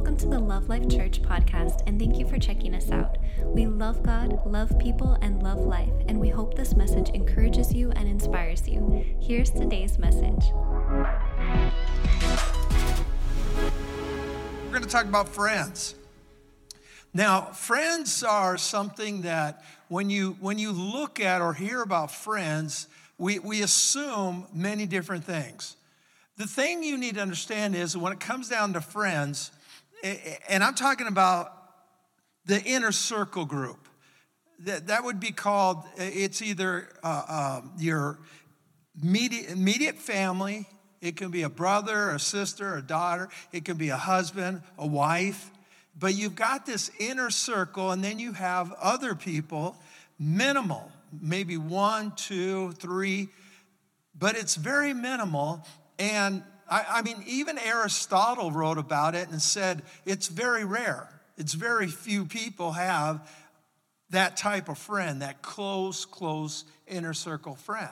Welcome to the Love Life Church podcast, and thank you for checking us out. We love God, love people, and love life, and we hope this message encourages you and inspires you. Here's today's message. We're going to talk about friends. Now, friends are something that when you look at or hear about friends, we assume many different things. The thing you need to understand is when it comes down to friends, and I'm talking about the inner circle group. That would be called, it's either your immediate family. It can be a brother, a sister, a daughter. It can be a husband, a wife. But you've got this inner circle, and then you have other people, minimal, maybe 1, 2, 3, but it's very minimal. And I mean, even Aristotle wrote about it and said it's very rare. It's very few people have that type of friend, that close inner circle friend.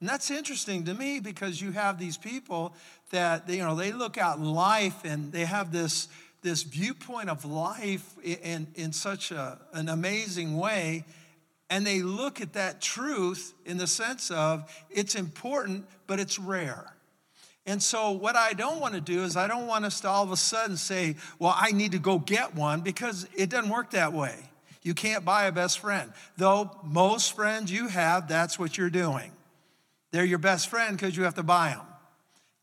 And that's interesting to me because you have these people that, they look out in life and they have this viewpoint of life in such an amazing way. And they look at that truth in the sense of it's important, but it's rare. And so what I don't want to do is I don't want us to all of a sudden say, well, I need to go get one, because it doesn't work that way. You can't buy a best friend. Though most friends you have, that's what you're doing. They're your best friend because you have to buy them.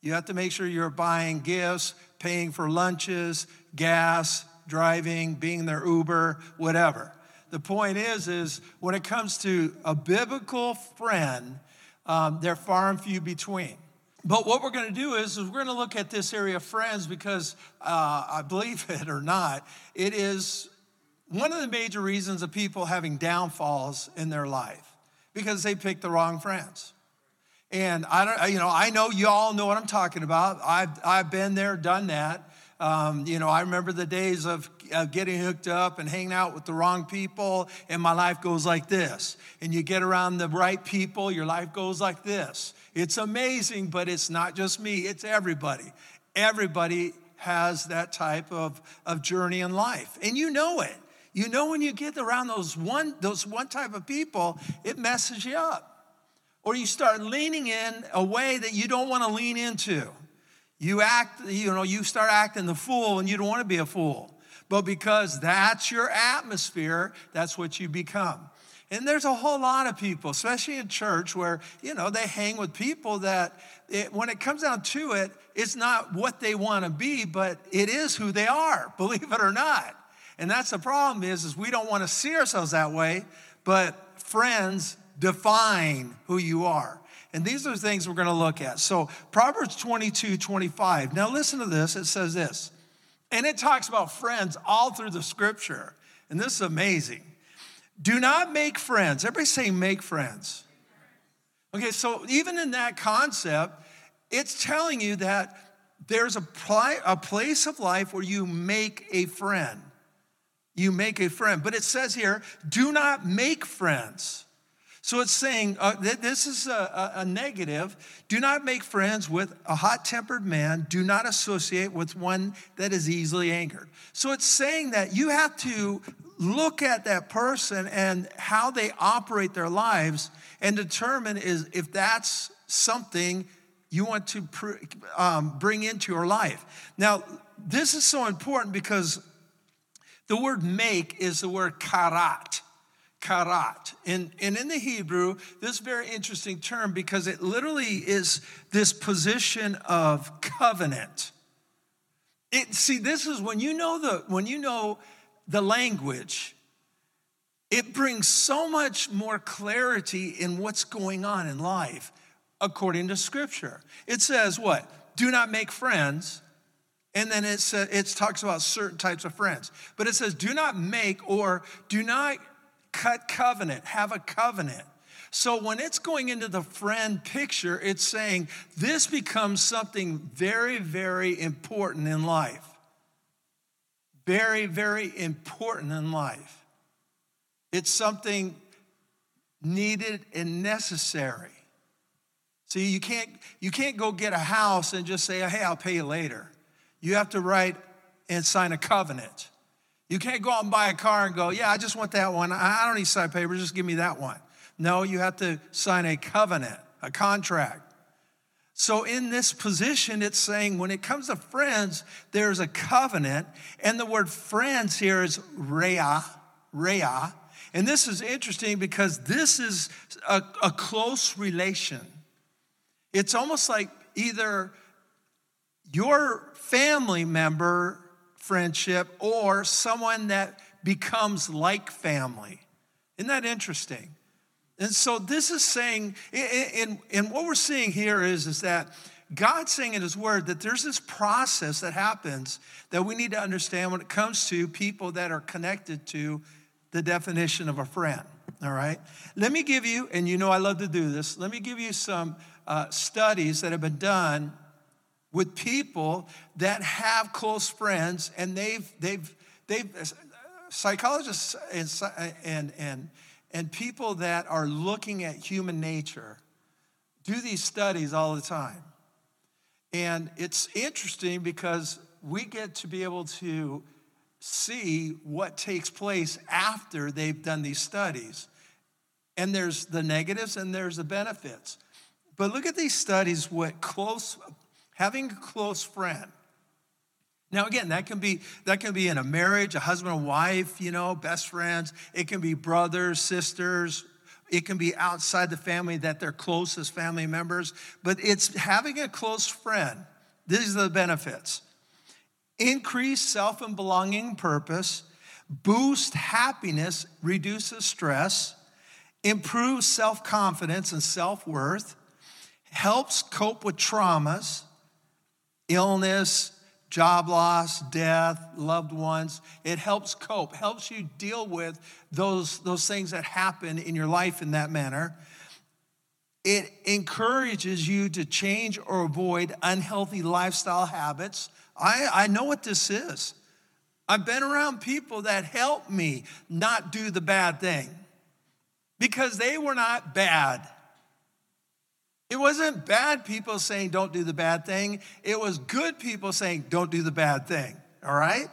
You have to make sure you're buying gifts, paying for lunches, gas, driving, being their Uber, whatever. The point is when it comes to a biblical friend, they're far and few between. But what we're going to do is we're going to look at this area of friends because, I believe it or not, it is one of the major reasons of people having downfalls in their life, because they pick the wrong friends. And I know you all know what I'm talking about. I've been there, done that. I remember the days of getting hooked up and hanging out with the wrong people, and my life goes like this. And you get around the right people, your life goes like this. It's amazing, but it's not just me. It's everybody. Everybody has that type of journey in life, and you know it. You know when you get around those one type of people, it messes you up. Or you start leaning in a way that you don't want to lean into. You start acting the fool, and you don't want to be a fool. But because that's your atmosphere, that's what you become. And there's a whole lot of people, especially in church, where, they hang with people that when it comes down to it, it's not what they want to be, but it is who they are, believe it or not. And that's the problem is we don't want to see ourselves that way, but friends define who you are. And these are the things we're going to look at. So Proverbs 22:25. Now listen to this. It says this. And it talks about friends all through the scripture. And this is amazing. Do not make friends. Everybody say make friends. Okay, so even in that concept, it's telling you that there's a place of life where you make a friend. You make a friend. But it says here, do not make friends. So it's saying, this is a negative. Do not make friends with a hot-tempered man. Do not associate with one that is easily angered. So it's saying that you have to look at that person and how they operate their lives and determine is if that's something you want to bring into your life. Now, this is so important because the word make is the word karat. Karat. And in the Hebrew, this is a very interesting term because it literally is this position of covenant. This is when you know the language, it brings so much more clarity in what's going on in life according to Scripture. It says what? Do not make friends. And then it talks about certain types of friends. But it says do not make or do not cut covenant, have a covenant. So when it's going into the friend picture, it's saying this becomes something very, very important in life. Very, very important in life. It's something needed and necessary. See, you can't go get a house and just say, hey, I'll pay you later. You have to write and sign a covenant. You can't go out and buy a car and go, yeah, I just want that one. I don't need side papers. Just give me that one. No, you have to sign a covenant, a contract. So in this position, it's saying when it comes to friends, there's a covenant. And the word friends here is rea. And this is interesting because this is a close relation. It's almost like either your family member friendship or someone that becomes like family. Isn't that interesting? And so this is saying, and what we're seeing here is that God's saying in his word that there's this process that happens that we need to understand when it comes to people that are connected to the definition of a friend, all right? Let me give you, and you know I love to do this, let me give you some studies that have been done with people that have close friends, and they've psychologists and people that are looking at human nature do these studies all the time. And it's interesting because we get to be able to see what takes place after they've done these studies. And there's the negatives and there's the benefits. But look at these studies, what having a close friend. Now, again, that can be in a marriage, a husband and wife, you know, best friends. It can be brothers, sisters. It can be outside the family that they're closest family members. But it's having a close friend. These are the benefits. Increase self and belonging purpose. Boost happiness. Reduces stress. Improves self-confidence and self-worth. Helps cope with traumas, illness, job loss, death, loved ones. It helps cope, helps you deal with those things that happen in your life in that manner. It encourages you to change or avoid unhealthy lifestyle habits. I know what this is. I've been around people that helped me not do the bad thing because they were not bad. It wasn't bad people saying don't do the bad thing. It was good people saying don't do the bad thing, all right?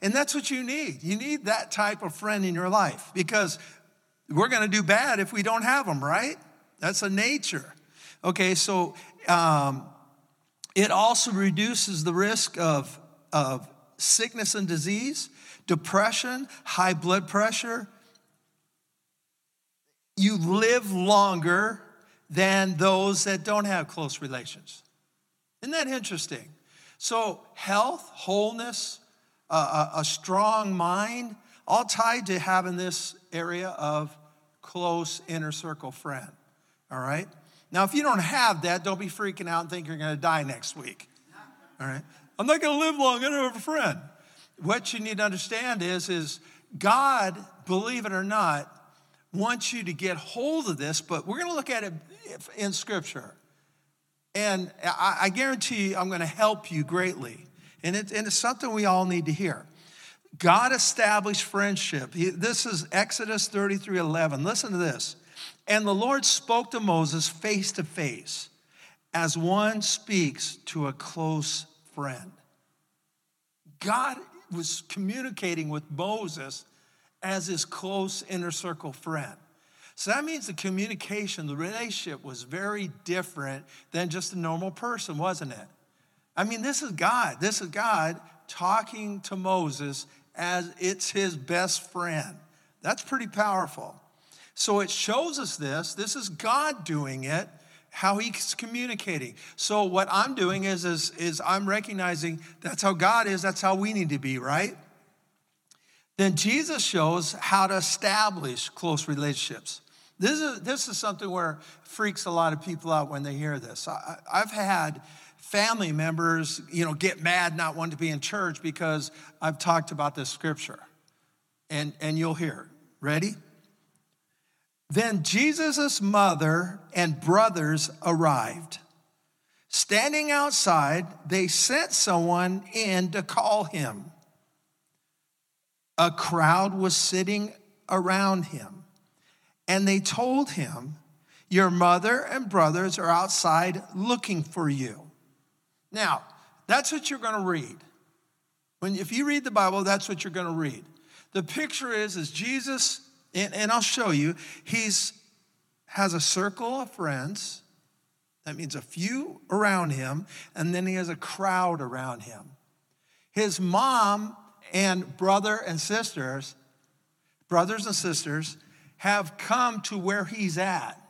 And that's what you need. You need that type of friend in your life because we're going to do bad if we don't have them, right? That's a nature. Okay, so it also reduces the risk of sickness and disease, depression, high blood pressure. You live longer than those that don't have close relations. Isn't that interesting? So health, wholeness, a strong mind, all tied to having this area of close inner circle friend, all right? Now, if you don't have that, don't be freaking out and think you're gonna die next week, all right? I'm not gonna live long, I don't have a friend. What you need to understand is God, believe it or not, wants you to get hold of this, but we're going to look at it in Scripture. And I guarantee you I'm going to help you greatly. And it's something we all need to hear. God established friendship. This is Exodus 33:11. Listen to this. And the Lord spoke to Moses face to face as one speaks to a close friend. God was communicating with Moses as his close inner circle friend. So that means the communication, the relationship was very different than just a normal person, wasn't it? I mean, this is God. This is God talking to Moses as it's his best friend. That's pretty powerful. So it shows us this. This is God doing it, how he's communicating. So what I'm doing is I'm recognizing that's how God is. That's how we need to be, right? Then Jesus shows how to establish close relationships. This is something where freaks a lot of people out when they hear this. I've had family members, you know, get mad not wanting to be in church because I've talked about this scripture. And you'll hear. Ready? Then Jesus' mother and brothers arrived. Standing outside, they sent someone in to call him. A crowd was sitting around him, and they told him, your mother and brothers are outside looking for you. Now, that's what you're going to read. If you read the Bible, that's what you're going to read. The picture is Jesus, and I'll show you, has a circle of friends. That means a few around him, and then he has a crowd around him. His mom and brothers and sisters have come to where he's at.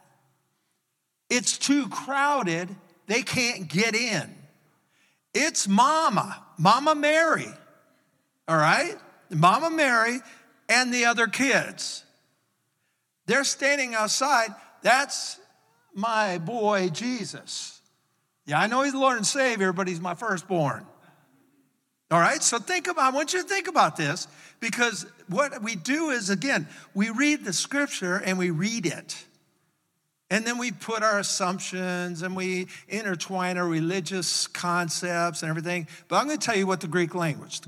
It's too crowded. They can't get in. It's Mama Mary, all right? Mama Mary and the other kids. They're standing outside. That's my boy Jesus. Yeah, I know he's the Lord and Savior, but he's my firstborn. All right, so I want you to think about this, because what we do is, again, we read the scripture and we read it. And then we put our assumptions and we intertwine our religious concepts and everything. But I'm going to tell you what the Greek language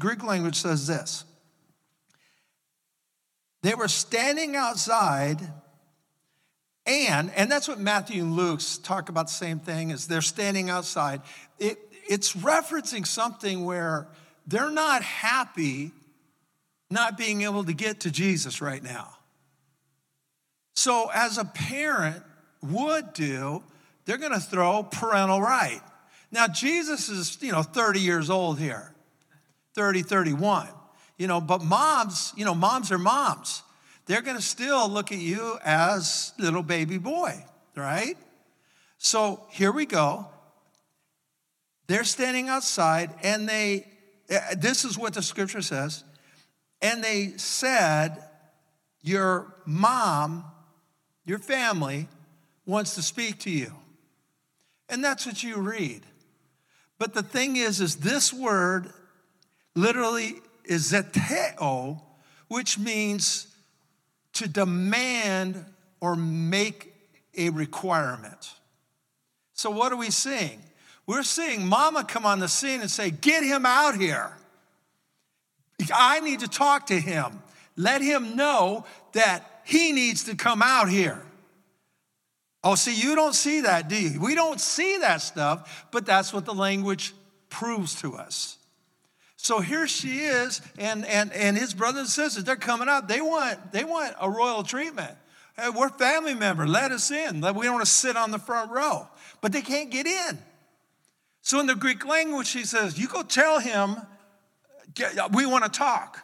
says this. They were standing outside and that's what Matthew and Luke talk about, the same thing, is they're standing outside. It's referencing something where they're not happy not being able to get to Jesus right now. So as a parent would do, they're going to throw parental right. Now, Jesus is, 30 years old here, 30, 31, but moms are moms. They're going to still look at you as little baby boy, right? So here we go. They're standing outside and this is what the scripture says, and they said, your mom, your family wants to speak to you. And that's what you read. But the thing is this word literally is zeteo, which means to demand or make a requirement. So what are we seeing? We're seeing Mama come on the scene and say, get him out here. I need to talk to him. Let him know that he needs to come out here. Oh, see, you don't see that, do you? We don't see that stuff, but that's what the language proves to us. So here she is, and his brothers and sisters, they're coming out. They want a royal treatment. Hey, we're family members. Let us in. We don't want to sit on the front row. But they can't get in. So in the Greek language, she says, you go tell him, we want to talk.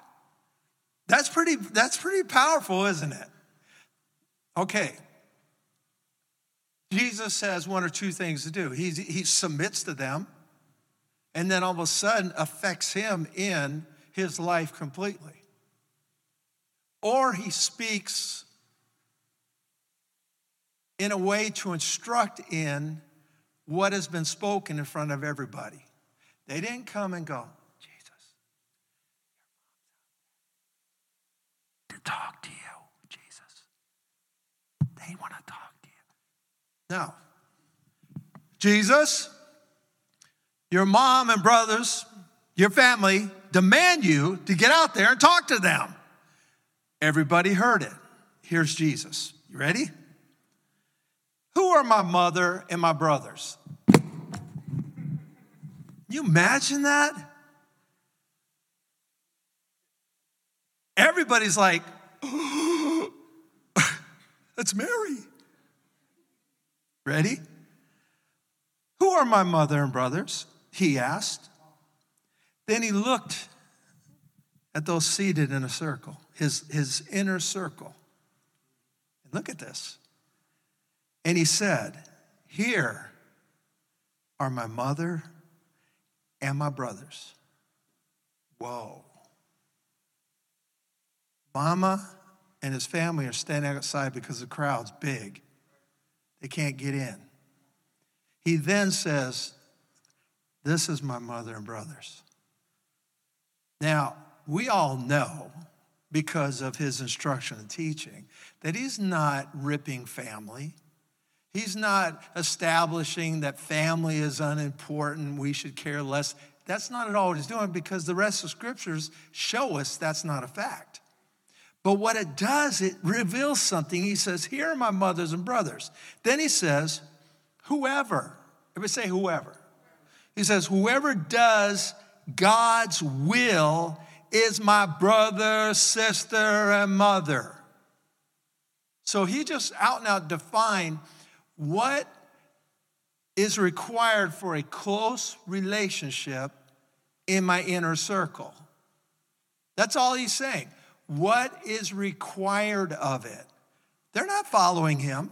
That's pretty powerful, isn't it? Okay. Jesus has one or two things to do. He submits to them. And then all of a sudden affects him in his life completely. Or he speaks in a way to instruct in what has been spoken in front of everybody. They didn't come and go, Jesus, to talk to you, Jesus. They want to talk to you. Now, Jesus, your mom and brothers, your family demand you to get out there and talk to them. Everybody heard it. Here's Jesus. You ready? Who are my mother and my brothers? You imagine that? Everybody's like, oh, that's Mary. Ready? Who are my mother and brothers? He asked. Then he looked at those seated in a circle, his inner circle. And look at this. And he said, here are my mother and my brothers. Whoa. Mama and his family are standing outside because the crowd's big. They can't get in. He then says, this is my mother and brothers. Now, we all know, because of his instruction and teaching, that he's not ripping family. He's not establishing that family is unimportant, we should care less. That's not at all what he's doing, because the rest of scriptures show us that's not a fact. But what it does, it reveals something. He says, here are my mothers and brothers. Then he says, whoever. Everybody say whoever. He says, whoever does God's will is my brother, sister, and mother. So he just out and out defined what is required for a close relationship in my inner circle. That's all he's saying. What is required of it? They're not following him.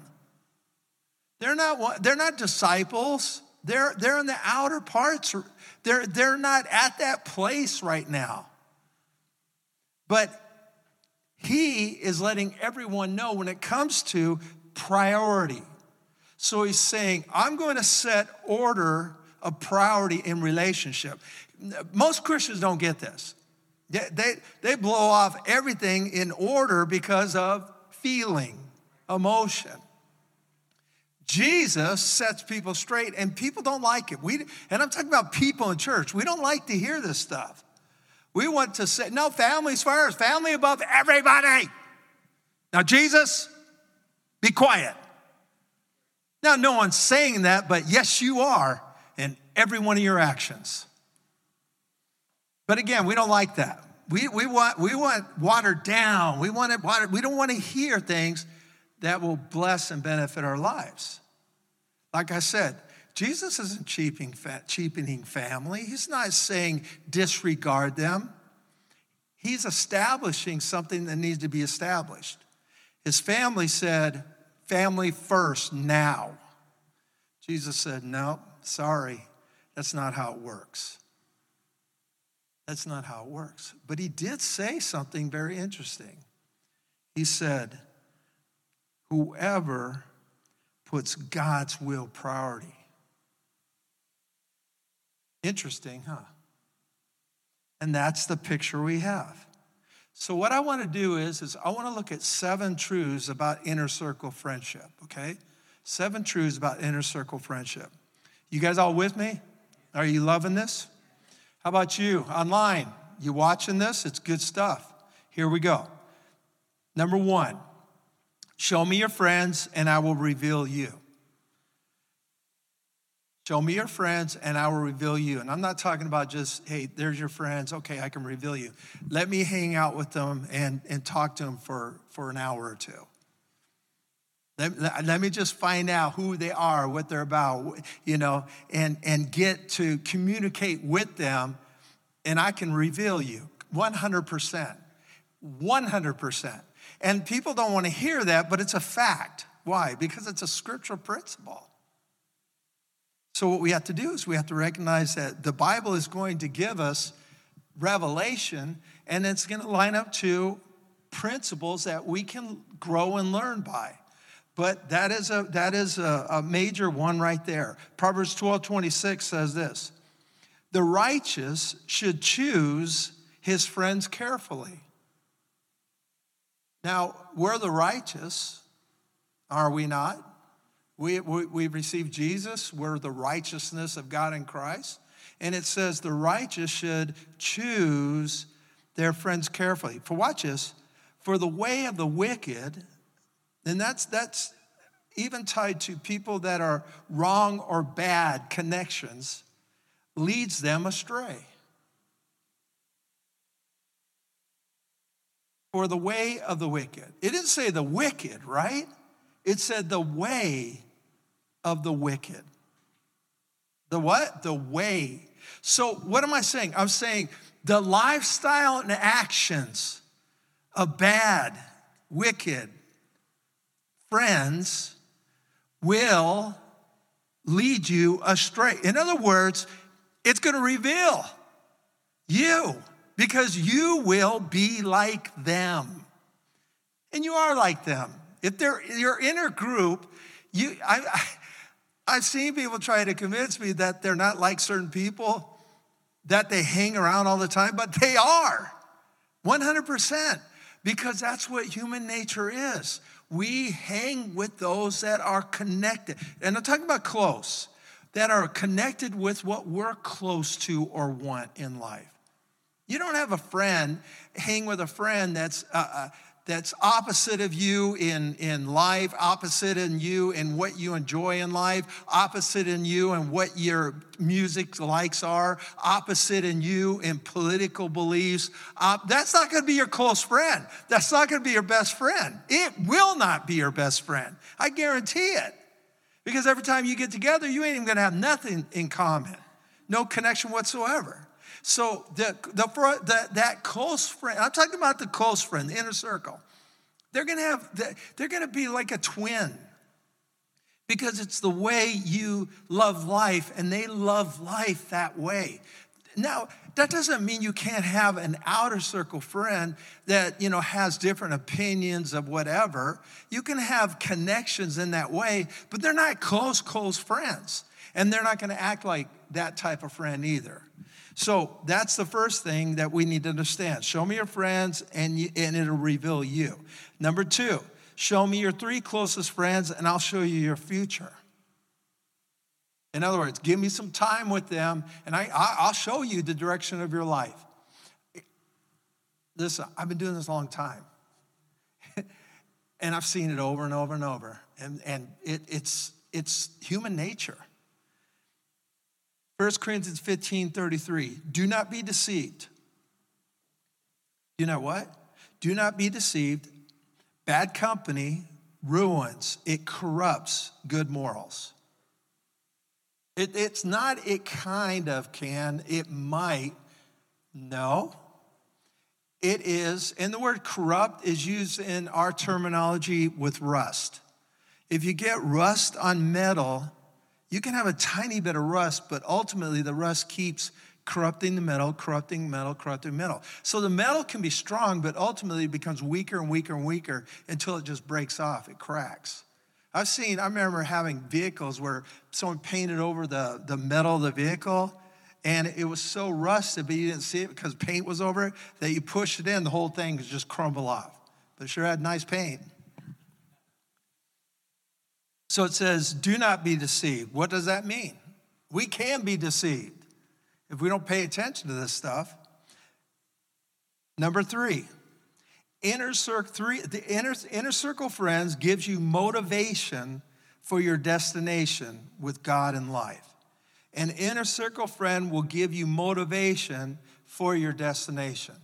They're not disciples. They're in the outer parts. They're not at that place right now. But he is letting everyone know when it comes to priority. So he's saying, I'm going to set order of priority in relationship. Most Christians don't get this. They blow off everything in order because of feeling, emotion. Jesus sets people straight, and people don't like it. And I'm talking about people in church. We don't like to hear this stuff. We want to say, no, family's first, family above everybody. Now, Jesus, be quiet. Now, no one's saying that, but yes, you are in every one of your actions. But again, we don't like that. We want watered down. We want it watered. We don't want to hear things that will bless and benefit our lives. Like I said, Jesus isn't cheapening family. He's not saying disregard them. He's establishing something that needs to be established. His family said, family first now. Jesus said, no, sorry, that's not how it works. That's not how it works. But he did say something very interesting. He said, whoever puts God's will priority. Interesting, huh? And that's the picture we have. So what I want to do is I want to look at 7 truths about inner circle friendship, okay? 7 truths about inner circle friendship. You guys all with me? Are you loving this? How about you online? You watching this? It's good stuff. Here we go. Number 1, show me your friends and I will reveal you. Show me your friends and I will reveal you. And I'm not talking about just, hey, there's your friends. Okay, I can reveal you. Let me hang out with them and talk to them for an hour or two. Let me just find out who they are, what they're about, you know, and get to communicate with them, and I can reveal you 100%. 100%. And people don't want to hear that, but it's a fact. Why? Because it's a scriptural principle. So what we have to do is we have to recognize that the Bible is going to give us revelation, and it's going to line up to principles that we can grow and learn by. But that is a major one right there. Proverbs 12:26 says this: the righteous should choose his friends carefully. Now, we're the righteous, are we not? We received Jesus. We're the righteousness of God in Christ. And it says the righteous should choose their friends carefully. For watch this, for the way of the wicked, and that's even tied to people that are wrong or bad connections, leads them astray. For the way of the wicked. It didn't say the wicked, right? It said the way of the wicked. The what? The way. So what am I saying? I'm saying the lifestyle and actions of bad, wicked friends will lead you astray. In other words, it's going to reveal you because you will be like them. And you are like them. If they're your inner group, I've seen people try to convince me that they're not like certain people, that they hang around all the time, but they are, 100%, because that's what human nature is. We hang with those that are connected. And I'm talking about close, that are connected with what we're close to or want in life. You don't have a friend, hang with a friend that's that's opposite of you in life, opposite in you in what you enjoy in life, opposite in you in what your music likes are, opposite in you in political beliefs, that's not going to be your close friend. That's not going to be your best friend. It will not be your best friend. I guarantee it. Because every time you get together, you ain't even going to have nothing in common. No connection whatsoever. So that close friend, I'm talking about the close friend, the inner circle. They're gonna be like a twin, because it's the way you love life, and they love life that way. Now, that doesn't mean you can't have an outer circle friend that, you know, has different opinions of whatever. You can have connections in that way, but they're not close friends, and they're not gonna act like that type of friend either. So that's the first thing that we need to understand. Show me your friends, and it'll reveal you. Number two, show me your three closest friends, and I'll show you your future. In other words, give me some time with them, and I'll show you the direction of your life. Listen, I've been doing this a long time, and I've seen it over and over and over, and it's human nature. 1 Corinthians 15:33, do not be deceived. You know what? Do not be deceived. Bad company ruins, it corrupts good morals. It's not it kind of can, it might. No. It is, and the word corrupt is used in our terminology with rust. If you get rust on metal, you can have a tiny bit of rust, but ultimately the rust keeps corrupting the metal, corrupting metal. So the metal can be strong, but ultimately it becomes weaker and weaker and weaker until it just breaks off, it cracks. I remember having vehicles where someone painted over the metal of the vehicle, and it was so rusted, but you didn't see it because paint was over it, that you push it in, the whole thing would just crumble off. But it sure had nice paint. So it says, do not be deceived. What does that mean? We can be deceived if we don't pay attention to this stuff. Number three, the inner circle friends gives you motivation for your destination with God in life. An inner circle friend will give you motivation for your destination.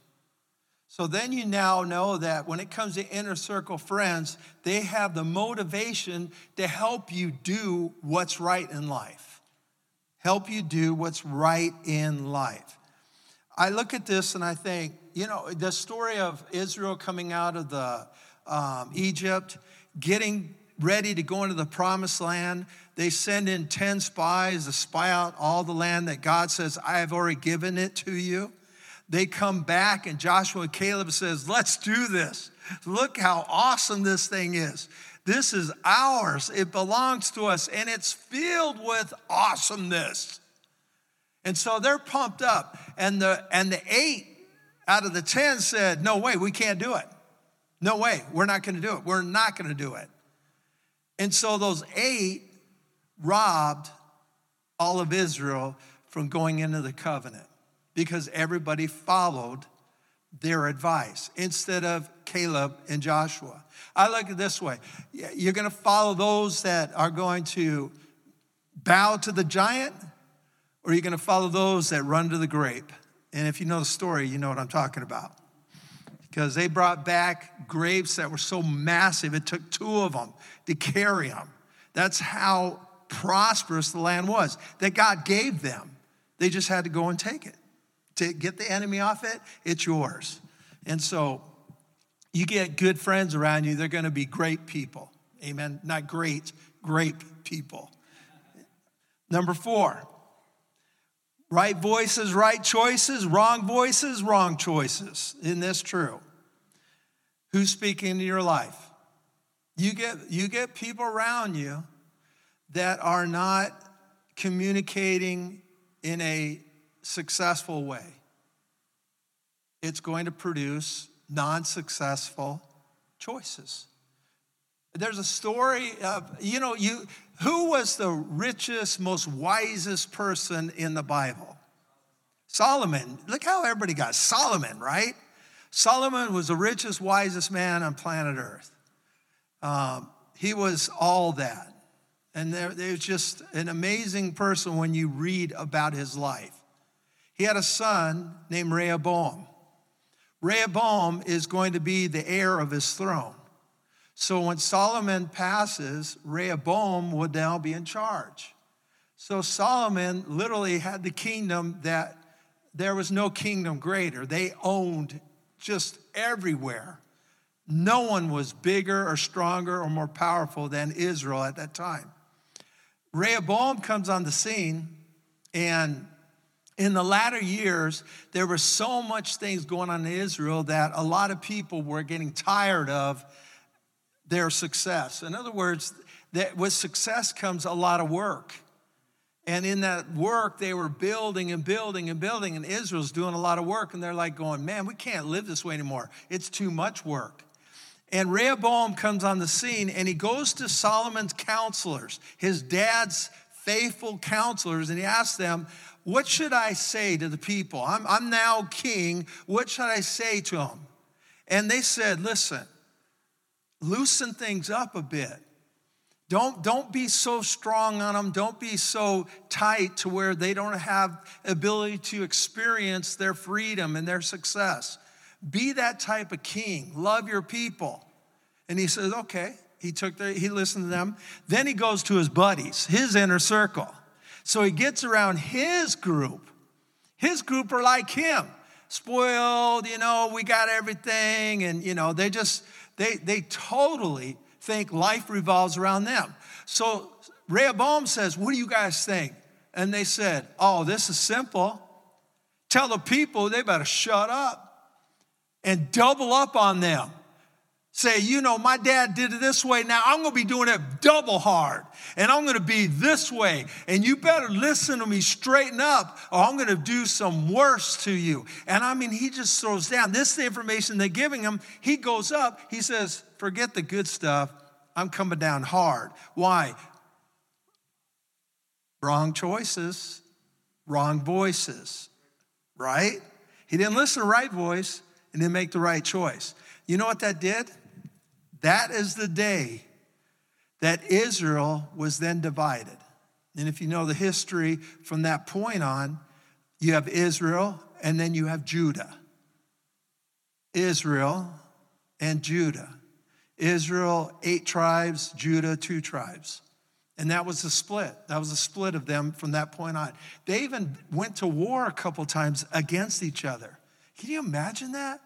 So then you now know that when it comes to inner circle friends, they have the motivation to help you do what's right in life. Help you do what's right in life. I look at this and I think, you know, the story of Israel coming out of the Egypt, getting ready to go into the promised land. They send in 10 spies to spy out all the land that God says, I have already given it to you. They come back, and Joshua and Caleb says, let's do this. Look how awesome this thing is. This is ours. It belongs to us, and it's filled with awesomeness. And so they're pumped up, and the 8 out of the 10 said, no way, we can't do it. No way, we're not going to do it. We're not going to do it. And so those 8 robbed all of Israel from going into the covenant, because everybody followed their advice instead of Caleb and Joshua. I look at it this way. You're going to follow those that are going to bow to the giant, or you're going to follow those that run to the grape. And if you know the story, you know what I'm talking about. Because they brought back grapes that were so massive, it took 2 of them to carry them. That's how prosperous the land was that God gave them. They just had to go and take it. To get the enemy off it, it's yours. And so you get good friends around you, they're going to be great people. Amen? Not great people. Number 4, right voices, right choices, wrong voices, wrong choices. Isn't this true? Who's speaking into your life? You get people around you that are not communicating in a successful way. It's going to produce non-successful choices. There's a story of, who was the richest, most wisest person in the Bible? Solomon. Look how everybody got Solomon, right? Solomon was the richest, wisest man on planet Earth. He was all that. And there's just an amazing person when you read about his life. He had a son named Rehoboam. Rehoboam is going to be the heir of his throne. So when Solomon passes, Rehoboam would now be in charge. So Solomon literally had the kingdom that there was no kingdom greater. They owned just everywhere. No one was bigger or stronger or more powerful than Israel at that time. Rehoboam comes on the scene, and in the latter years, there were so much things going on in Israel that a lot of people were getting tired of their success. In other words, that with success comes a lot of work. And in that work, they were building and building and building, and Israel's doing a lot of work, and they're like going, man, we can't live this way anymore. It's too much work. And Rehoboam comes on the scene, and he goes to Solomon's counselors, his dad's faithful counselors, and he asks them, what should I say to the people? I'm now king. What should I say to them? And they said, listen, loosen things up a bit. Don't be so strong on them. Don't be so tight to where they don't have ability to experience their freedom and their success. Be that type of king. Love your people. And he says, okay. He listened to them. Then he goes to his buddies, his inner circle. So he gets around his group. His group are like him. Spoiled, we got everything. And, they totally think life revolves around them. So Rehoboam says, what do you guys think? And they said, oh, this is simple. Tell the people they better shut up and double up on them. Say, my dad did it this way. Now I'm going to be doing it double hard. And I'm going to be this way. And you better listen to me, straighten up, or I'm going to do some worse to you. And he just throws down. This is the information they're giving him. He goes up. He says, forget the good stuff. I'm coming down hard. Why? Wrong choices, wrong voices, right? He didn't listen to the right voice and didn't make the right choice. You know what that did? That is the day that Israel was then divided. And if you know the history from that point on, you have Israel and then you have Judah. Israel and Judah. Israel, 8 tribes, Judah, 2 tribes. And that was the split. That was a split of them from that point on. They even went to war a couple times against each other. Can you imagine that?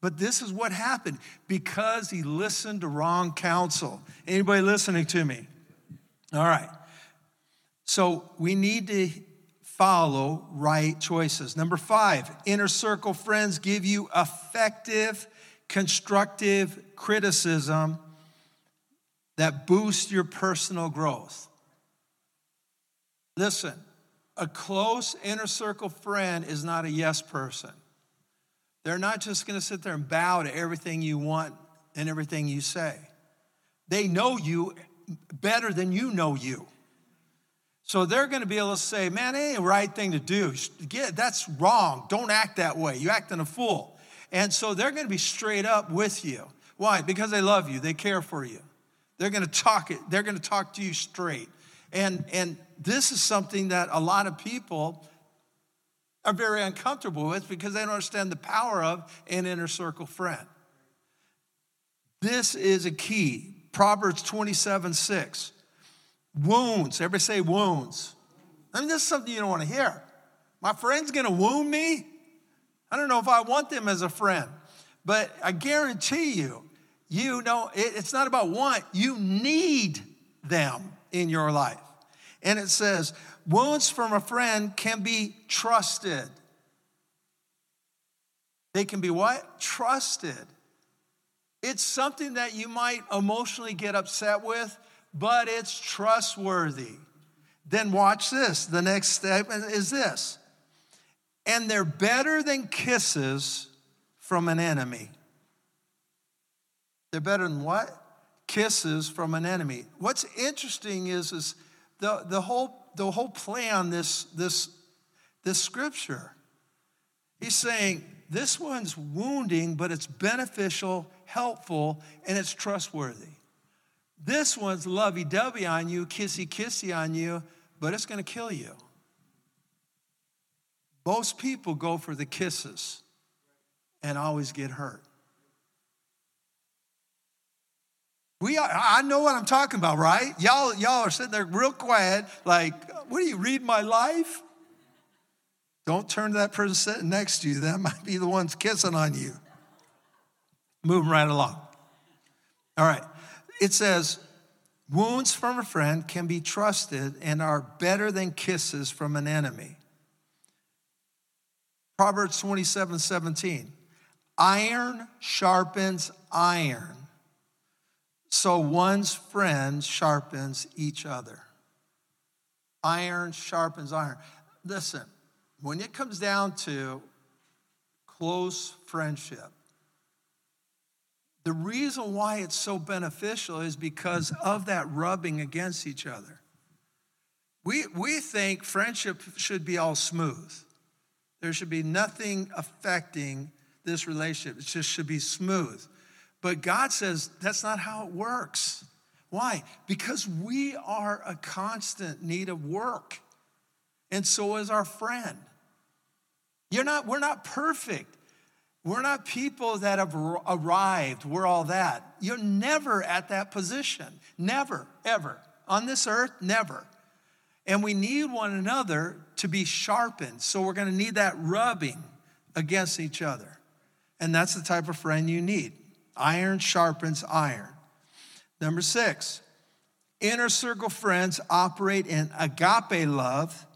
But this is what happened because he listened to wrong counsel. Anybody listening to me? All right. So we need to follow right choices. Number 5, inner circle friends give you effective, constructive criticism that boosts your personal growth. Listen, a close inner circle friend is not a yes person. They're not just going to sit there and bow to everything you want and everything you say. They know you better than you know you. So they're going to be able to say, man, it ain't the right thing to do. That's wrong. Don't act that way. You're acting a fool. And so they're going to be straight up with you. Why? Because they love you. They care for you. They're going to talk it. They're going to talk to you straight. And this is something that a lot of people are very uncomfortable with because they don't understand the power of an inner circle friend. This is a key. Proverbs 27:6. Wounds. Everybody say wounds. This is something you don't want to hear. My friend's going to wound me? I don't know if I want them as a friend, but I guarantee you, it's not about want. You need them in your life. And it says, wounds from a friend can be trusted. They can be what? Trusted. It's something that you might emotionally get upset with, but it's trustworthy. Then watch this. The next statement is this. And they're better than kisses from an enemy. They're better than what? Kisses from an enemy. What's interesting is the whole play on this scripture. He's saying this one's wounding, but it's beneficial, helpful, and it's trustworthy. This one's lovey-dovey on you, kissy-kissy on you, but it's going to kill you. Most people go for the kisses and always get hurt. I know what I'm talking about, right? Y'all are sitting there real quiet, like, what do you read my life? Don't turn to that person sitting next to you. That might be the ones kissing on you. Moving right along. All right. It says, wounds from a friend can be trusted and are better than kisses from an enemy. Proverbs 27:17. Iron sharpens iron, so one's friend sharpens each other. Iron sharpens iron. Listen, when it comes down to close friendship, the reason why it's so beneficial is because of that rubbing against each other. We think friendship should be all smooth. There should be nothing affecting this relationship. It just should be smooth. But God says that's not how it works. Why? Because we are a constant need of work. And so is our friend. We're not perfect. We're not people that have arrived. We're all that. You're never at that position. Never, ever. On this earth, never. And we need one another to be sharpened. So we're going to need that rubbing against each other. And that's the type of friend you need. Iron sharpens iron. Number 6, inner circle friends operate in agape love.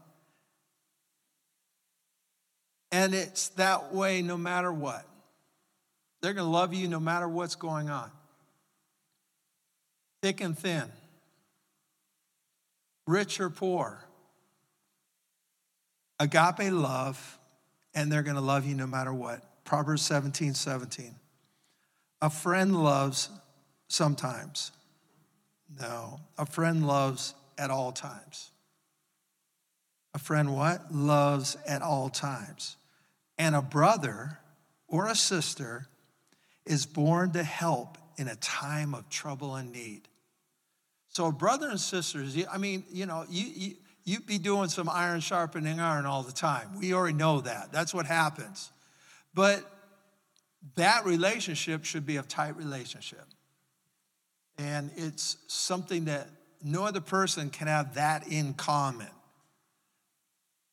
And it's that way no matter what. They're going to love you no matter what's going on. Thick and thin. Rich or poor, agape love, and they're going to love you no matter what. Proverbs 17:17. A friend loves sometimes. No, a friend loves at all times. A friend what? Loves at all times. And a brother or a sister is born to help in a time of trouble and need. So brother and sisters, I mean, you'd be doing some iron sharpening iron all the time. We already know that. That's what happens. But that relationship should be a tight relationship. And it's something that no other person can have that in common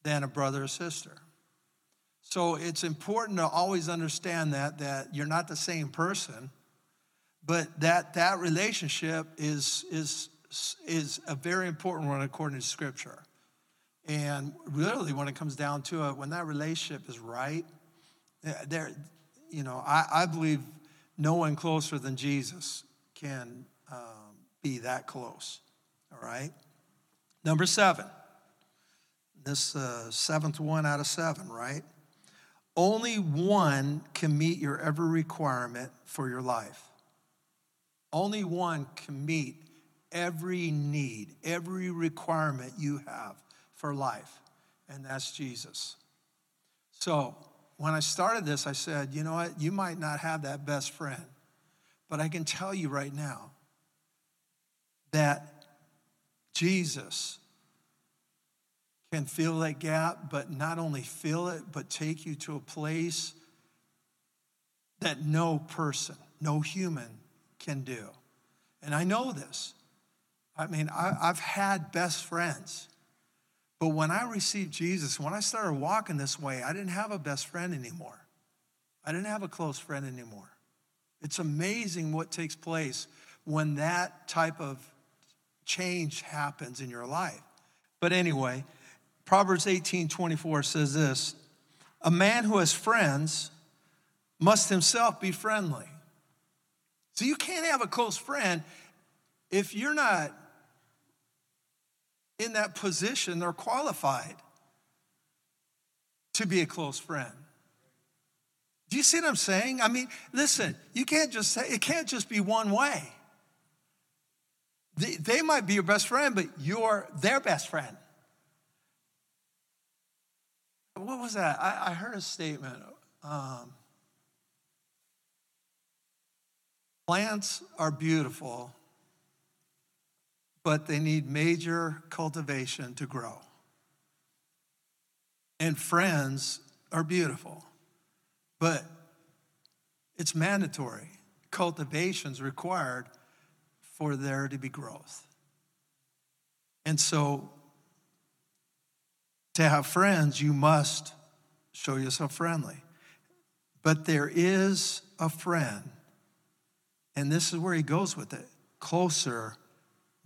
than a brother or sister. So it's important to always understand that you're not the same person, but that relationship is a very important one according to Scripture. And really when it comes down to it, when that relationship is right, I believe no one closer than Jesus can be that close, all right? Number 7, this 7th one out of 7, right? Only one can meet your every requirement for your life. Only one can meet every need, every requirement you have for life, and that's Jesus. So when I started this, I said, you know what? You might not have that best friend, but I can tell you right now that Jesus can fill that gap, but not only fill it, but take you to a place that no person, no human can do. And I know this. I mean, I've had best friends. But when I received Jesus, when I started walking this way, I didn't have a best friend anymore. I didn't have a close friend anymore. It's amazing what takes place when that type of change happens in your life. But anyway, Proverbs 18:24 says this, a man who has friends must himself be friendly. So you can't have a close friend if you're not in that position or qualified to be a close friend. Do you see what I'm saying? I mean, listen, you can't just say, it can't just be one way. They might be your best friend, but you're their best friend. What was that? I heard a statement. Plants are beautiful, but they need major cultivation to grow. And friends are beautiful, but it's mandatory. Cultivation's required for there to be growth. And so to have friends, you must show yourself friendly. But there is a friend, and this is where he goes with it, closer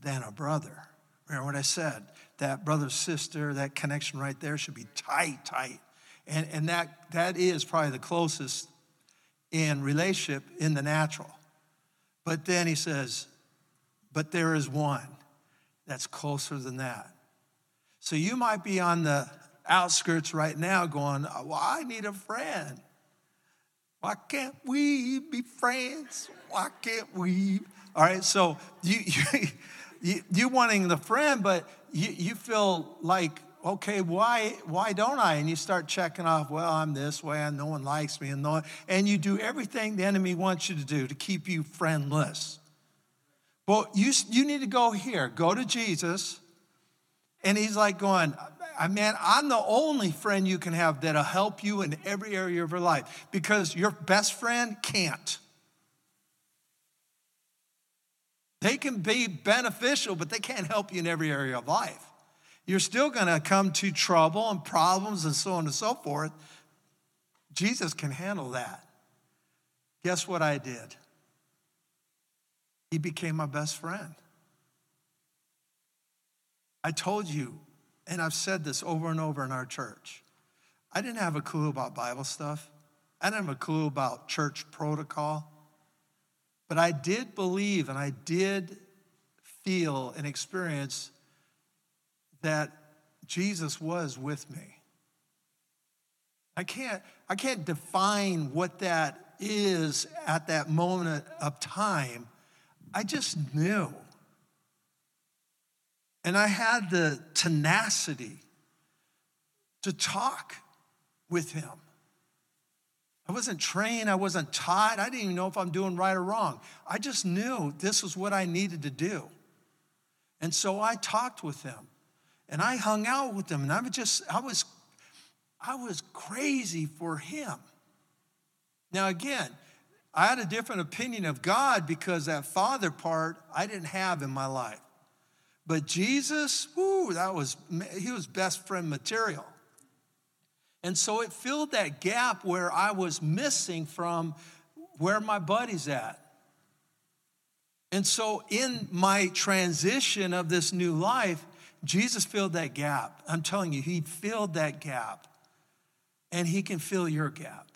than a brother. Remember what I said, that brother, sister, that connection right there should be tight. And that is probably the closest in relationship in the natural. But then he says, but there is one that's closer than that. So you might be on the outskirts right now going, well, I need a friend. Why can't we be friends? Why can't we? All right, so you wanting the friend, but you feel like, okay, why don't I? And you start checking off, well, I'm this way, and no one likes me, and you do everything the enemy wants you to do to keep you friendless. Well, you need to go here. Go to Jesus, and he's like going, man, I'm the only friend you can have that'll help you in every area of your life because your best friend can't. They can be beneficial, but they can't help you in every area of life. You're still going to come to trouble and problems and so on and so forth. Jesus can handle that. Guess what I did? He became my best friend. I told you, and I've said this over and over in our church, I didn't have a clue about Bible stuff. I didn't have a clue about church protocol. But I did believe and I did feel and experience that Jesus was with me. I can't define what that is at that moment of time. I just knew. And I had the tenacity to talk with him. I wasn't trained. I wasn't taught. I didn't even know if I'm doing right or wrong. I just knew this was what I needed to do. And so I talked with him. And I hung out with him, and I was crazy for him. Now again, I had a different opinion of God because that father part I didn't have in my life. But Jesus, he was best friend material. And so it filled that gap where I was missing from where my buddy's at. And so in my transition of this new life, Jesus filled that gap. I'm telling you, he filled that gap. And he can fill your gap.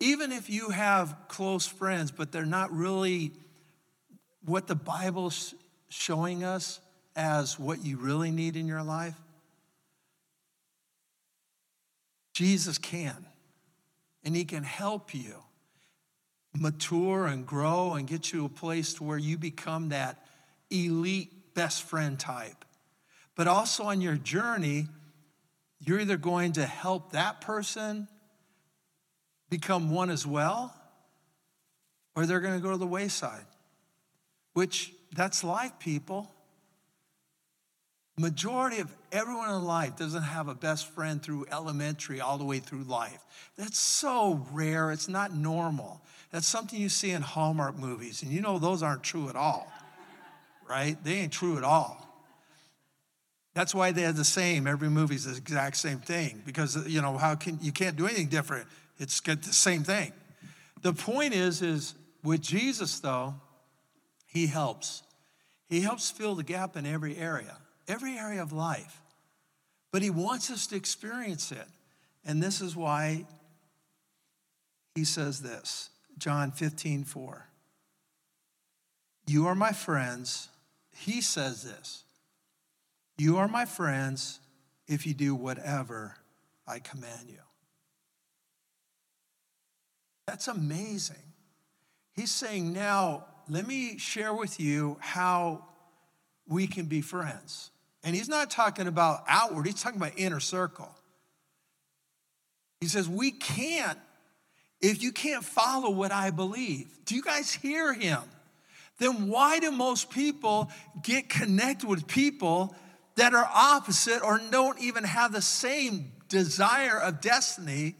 Even if you have close friends, but they're not really what the Bible's showing us as what you really need in your life, Jesus can. And he can help you mature and grow and get you to a place to where you become that elite best friend type. But also on your journey, you're either going to help that person become one as well, or they're going to go to the wayside, which that's life, people. Majority of everyone in life doesn't have a best friend through elementary all the way through life. That's so rare. It's not normal. That's something you see in Hallmark movies, and you know those aren't true at all, right? They ain't true at all. That's why they have the same. Every movie is the exact same thing because, you know, you can't do anything different. It's the same thing. The point is with Jesus, though, he helps. He helps fill the gap in every area of life. But he wants us to experience it. And this is why he says this, John 15:4. You are my friends. He says this. You are my friends if you do whatever I command you. That's amazing. He's saying, now, let me share with you how we can be friends. And he's not talking about outward. He's talking about inner circle. He says, we can't if you can't follow what I believe, do you guys hear him? Then why do most people get connected with people that are opposite or don't even have the same desire of destiny,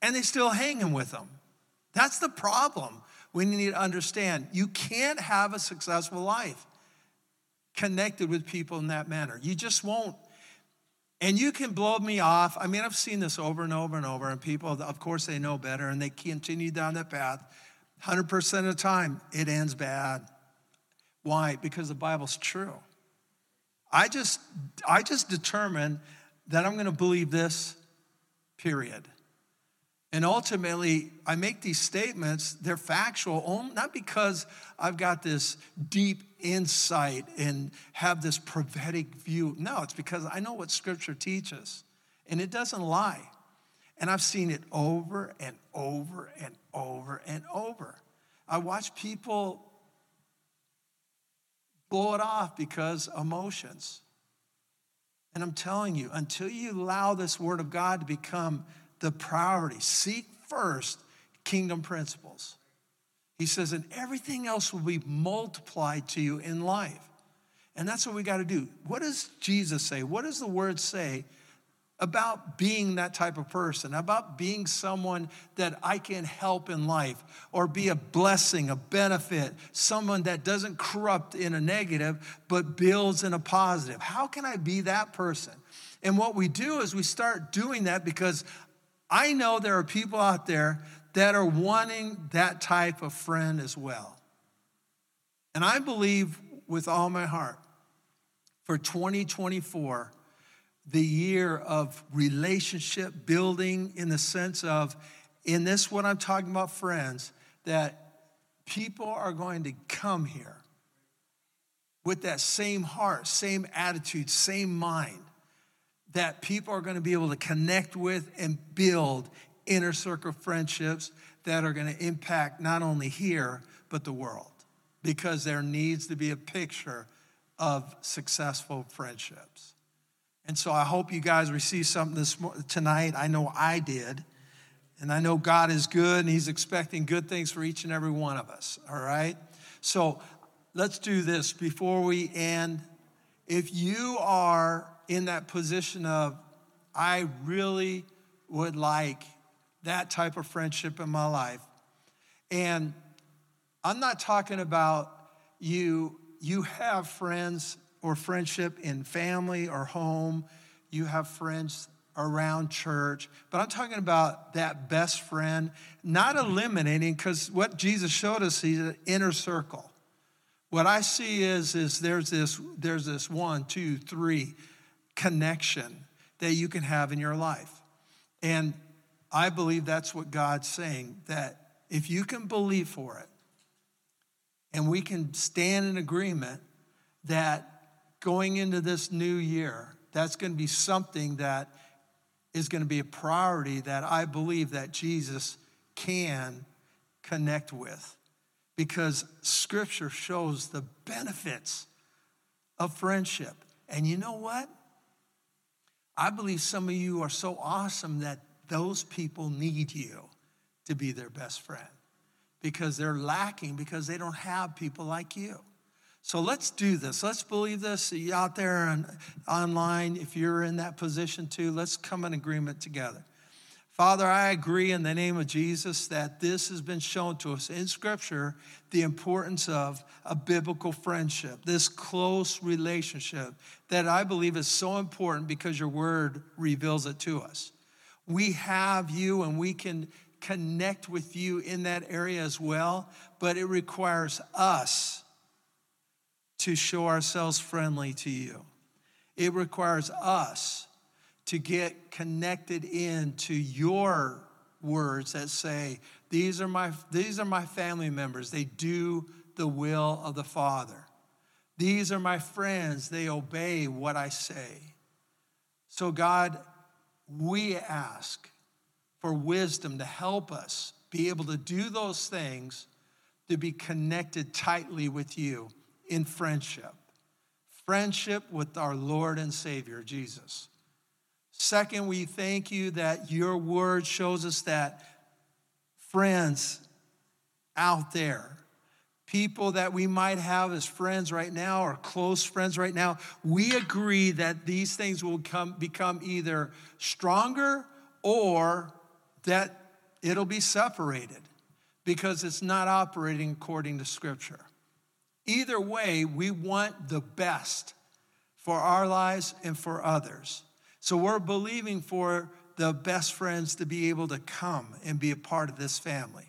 and they still hanging with them? That's the problem. We need to understand you can't have a successful life connected with people in that manner. You just won't. And you can blow me off. I mean, I've seen this over and over and over, and people, of course, they know better, and they continue down that path. 100% of the time, it ends bad. Why? Because the Bible's true. I just determined that I'm going to believe this, period. And ultimately, I make these statements, they're factual, not because I've got this deep insight and have this prophetic view. No, it's because I know what Scripture teaches, and it doesn't lie. And I've seen it over and over and over and over. I watch people blow it off because emotions. And I'm telling you, until you allow this word of God to become the priority, seek first kingdom principles. He says, and everything else will be multiplied to you in life. And that's what we got to do. What does Jesus say? What does the word say about being that type of person, about being someone that I can help in life or be a blessing, a benefit, someone that doesn't corrupt in a negative but builds in a positive? How can I be that person? And what we do is we start doing that because I know there are people out there that are wanting that type of friend as well. And I believe with all my heart for 2024, the year of relationship building, in the sense of, in this what I'm talking about, friends, that people are going to come here with that same heart, same attitude, same mind, that people are going to be able to connect with and build inner circle friendships that are going to impact not only here, but the world. Because there needs to be a picture of successful friendships. And so I hope you guys receive something tonight. I know I did. And I know God is good, and he's expecting good things for each and every one of us. All right? So let's do this before we end. If you are in that position of, I really would like that type of friendship in my life. And I'm not talking about you have friends or friendship in family or home. You have friends around church. But I'm talking about that best friend, not eliminating, because what Jesus showed us, he's an inner circle. What I see is there's this 1, 2, 3 connection that you can have in your life. And I believe that's what God's saying, that if you can believe for it, and we can stand in agreement that going into this new year, that's going to be something that is going to be a priority that I believe that Jesus can connect with, because Scripture shows the benefits of friendship. And you know what? I believe some of you are so awesome that those people need you to be their best friend, because they're lacking, because they don't have people like you. So let's do this. Let's believe this. You out there and online, if you're in that position too, let's come in agreement together. Father, I agree in the name of Jesus that this has been shown to us in Scripture, the importance of a biblical friendship, this close relationship that I believe is so important because your word reveals it to us. We have you, and we can connect with you in that area as well, but it requires us to show ourselves friendly to you. It requires us to get connected into your words that say, these are my family members. They do the will of the Father. These are my friends. They obey what I say. So God, we ask for wisdom to help us be able to do those things, to be connected tightly with you in friendship. Friendship with our Lord and Savior, Jesus. Second, we thank you that your word shows us that friends out there, people that we might have as friends right now or close friends right now, we agree that these things will become either stronger or that it'll be separated because it's not operating according to Scripture. Either way, we want the best for our lives and for others. So we're believing for the best friends to be able to come and be a part of this family.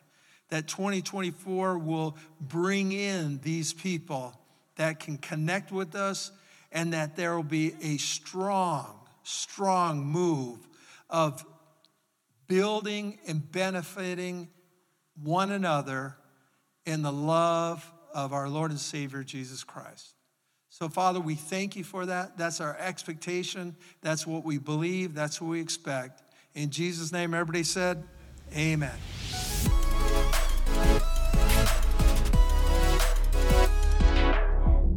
That 2024 will bring in these people that can connect with us, and that there will be a strong, strong move of building and benefiting one another in the love of our Lord and Savior, Jesus Christ. So, Father, we thank you for that. That's our expectation. That's what we believe. That's what we expect. In Jesus' name, everybody said, amen.